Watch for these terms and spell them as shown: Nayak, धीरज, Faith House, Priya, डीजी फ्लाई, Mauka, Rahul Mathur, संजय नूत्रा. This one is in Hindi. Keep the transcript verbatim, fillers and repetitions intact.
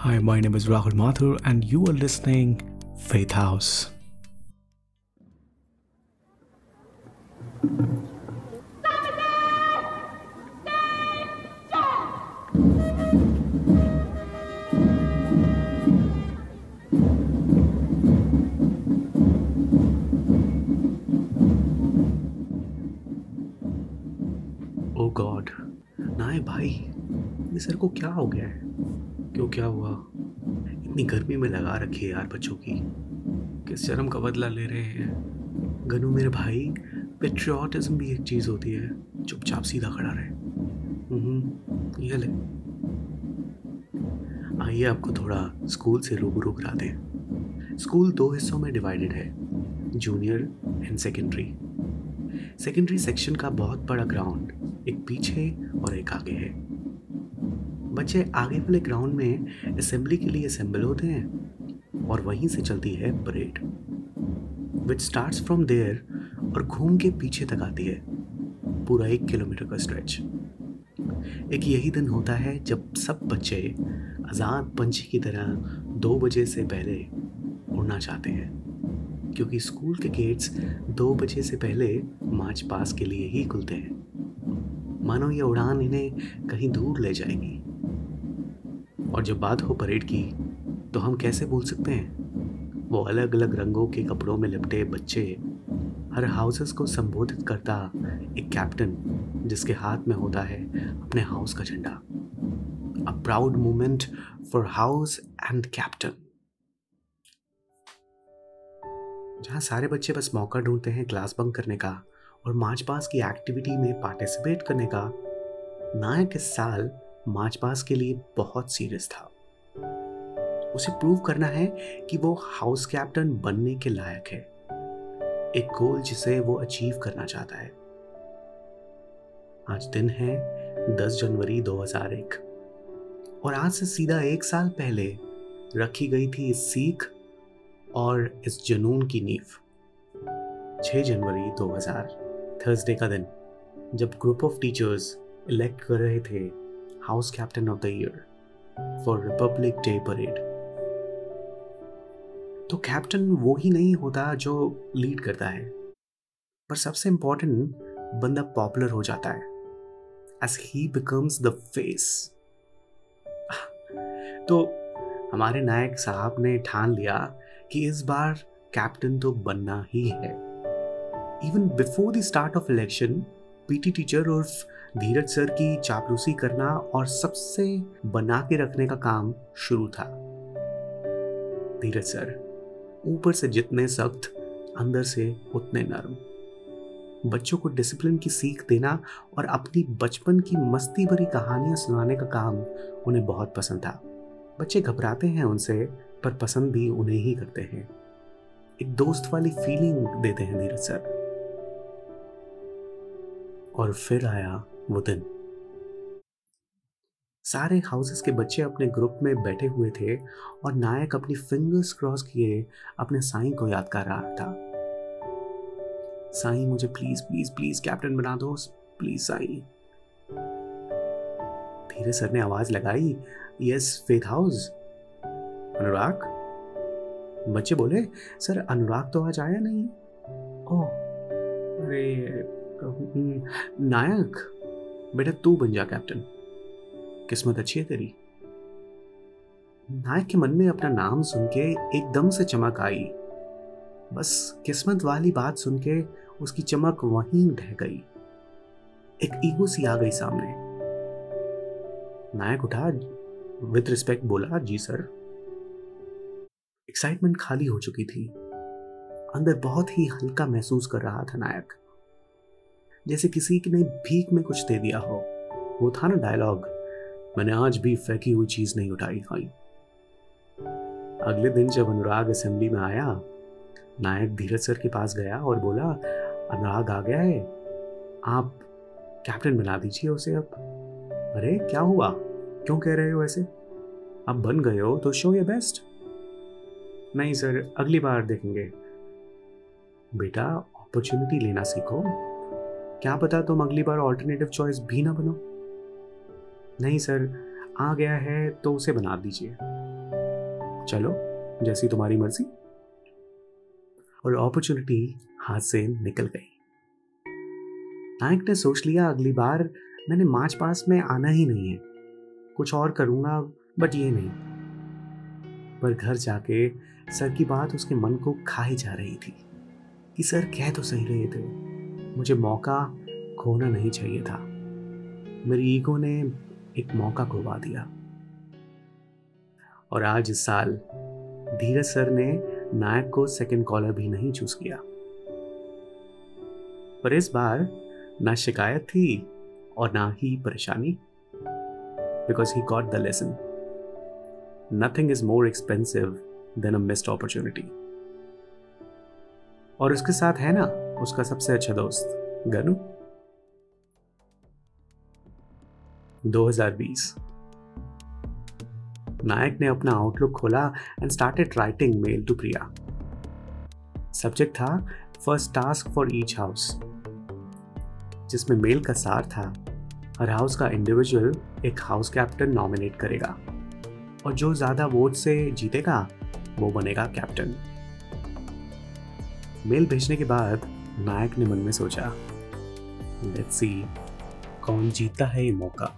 Hi, my name is Rahul Mathur and you are listening Faith House. Oh God, नाय भाई, मेरे सर को क्या हो गया है? क्यों क्या हुआ? इतनी गर्मी में लगा रखी है यार बच्चों की, किस शर्म का बदला ले रहे हैं। गनू मेरे भाई, पेट्रियाटिज़म भी एक चीज़ होती है, चुपचाप सीधा खड़ा रहे। ये ले, आइए आपको थोड़ा स्कूल से रूबरू करा दें। स्कूल दो हिस्सों में डिवाइडेड है, junior and secondary. Secondary section का बहुत बड़ा ग्राउंड एक पीछे और एक आगे है। बच्चे आगे वाले ग्राउंड में असेंबली के लिए असेंबल होते हैं और वहीं से चलती है parade, which starts from there और घूम के पीछे तक आती है, पूरा एक किलोमीटर का स्ट्रेच। एक यही दिन होता है जब सब बच्चे आज़ाद पंछी की तरह दो बजे से पहले उड़ना चाहते हैं, क्योंकि स्कूल के गेट्स दो बजे से पहले मार्च पास के लिए ही खुलते हैं। मानो ये उड़ान इन्हें कहीं दूर ले जाएगी। और जब बात हो परेड की तो हम कैसे भूल सकते हैं वो अलग अलग रंगों के कपड़ों में लिपटे बच्चे, हर हाउसेस को संबोधित करता एक कैप्टन जिसके हाथ में होता है अपने हाउस का झंडा। A proud moment for house and captain, जहाँ सारे बच्चे बस मौका ढूंढते हैं क्लास बंक करने का और मार्च पास की एक्टिविटी में पार्टिसिपेट करने का। नायक इस साल मार्च पास के लिए बहुत सीरियस था। उसे प्रूव करना है कि वो हाउस कैप्टन बनने के लायक है, एक गोल जिसे वो अचीव करना चाहता है। आज दिन है दस जनवरी दो हज़ार एक और आज से सीधा एक साल पहले रखी गई थी इस सीख और इस जुनून की नींव। छह जनवरी दो हज़ार थर्सडे का दिन, जब ग्रुप ऑफ टीचर्स इलेक्ट कर रहे थे house captain of the year for republic day parade. तो कैप्टन वो ही नहीं होता जो लीड करता है, पर सबसे इम्पोर्टेंट बंदा पॉपुलर हो जाता है as he becomes the face. तो हमारे नायक साहब ने ठान लिया कि इस बार कैप्टन तो बनना ही है। Even before the start of election, PT teacher और धीरज सर की चापलूसी करना और सबसे बना के रखने का काम शुरू था। धीरज सर ऊपर से जितने सख्त, अंदर से उतने नरम। बच्चों को डिसिप्लिन की सीख देना और अपनी बचपन की मस्ती भरी कहानियां सुनाने का काम उन्हें बहुत पसंद था। बच्चे घबराते हैं उनसे, पर पसंद भी उन्हें ही करते हैं। एक दोस्त वाली फीलिंग देते हैं धीरज सर। और फिर आया वो दिन। सारे हाउसेस के बच्चे अपने ग्रुप में बैठे हुए थे और नायक अपनी फिंगर्स क्रॉस किए अपने साईं को याद कर रहा था। साईं मुझे प्लीज प्लीज प्लीज कैप्टन बना दो, प्लीज साईं। धीरज सर ने आवाज लगाई, यस फेथ हाउस। अनुराग? बच्चे बोले, सर अनुराग तो आज आया नहीं। ओह, अरे नायक बेटा तू बन जा कैप्टन, किस्मत अच्छी है तेरी। नायक के मन में अपना नाम सुन के एकदम से चमक आई। बस किस्मत वाली बात सुन के उसकी चमक वहीं ढह गई, एक ईगो सी आ गई सामने। नायक उठा, विथ रिस्पेक्ट बोला, जी सर। एक्साइटमेंट खाली हो चुकी थी, अंदर बहुत ही हल्का महसूस कर रहा था नायक, जैसे किसी ने भीख में कुछ दे दिया हो। वो था ना डायलॉग, मैंने आज भी फेंकी हुई चीज नहीं उठाई। खाई अगले दिन जब अनुराग असेंबली में आया, नायक धीरज सर के पास गया और बोला, अनुराग आ गया है, आप कैप्टन बना दीजिए उसे अब। अरे क्या हुआ, क्यों कह रहे हो ऐसे, आप बन गए हो तो शो योर बेस्ट। नहीं सर, अगली बार देखेंगे। बेटा अपॉर्चुनिटी लेना सीखो, क्या पता तुम अगली बार ऑल्टरनेटिव चॉइस भी ना बनो। नहीं सर, आ गया है तो उसे बना दीजिए। चलो जैसी तुम्हारी मर्जी, और अपॉर्चुनिटी हाथ से निकल गई। नायक ने सोच लिया अगली बार मैंने मार्च पास में आना ही नहीं है, कुछ और करूंगा बट ये नहीं। पर घर जाके सर की बात उसके मन को खाई जा रही थी कि सर कह तो सही रहे थे, मुझे मौका खोना नहीं चाहिए था। मेरी ईगो ने एक मौका गवा दिया। और आज इस साल धीरज सर ने नायक को सेकंड कॉलर भी नहीं चूज किया। पर इस बार ना शिकायत थी और ना ही परेशानी, because he got the lesson, nothing is more expensive than a missed opportunity. और उसके साथ है ना उसका सबसे अच्छा दोस्त गनु। दो हज़ार बीस नायक ने अपना आउटलुक खोला and started writing mail to Priya. Subject था first task for each house, जिसमें मेल का सार था हर हाउस का इंडिविजुअल एक हाउस कैप्टन नॉमिनेट करेगा और जो ज्यादा वोट से जीतेगा वो बनेगा कैप्टन। मेल भेजने के बाद नायक ने मन में सोचा, लेट्स सी कौन जीतता है ये मौका।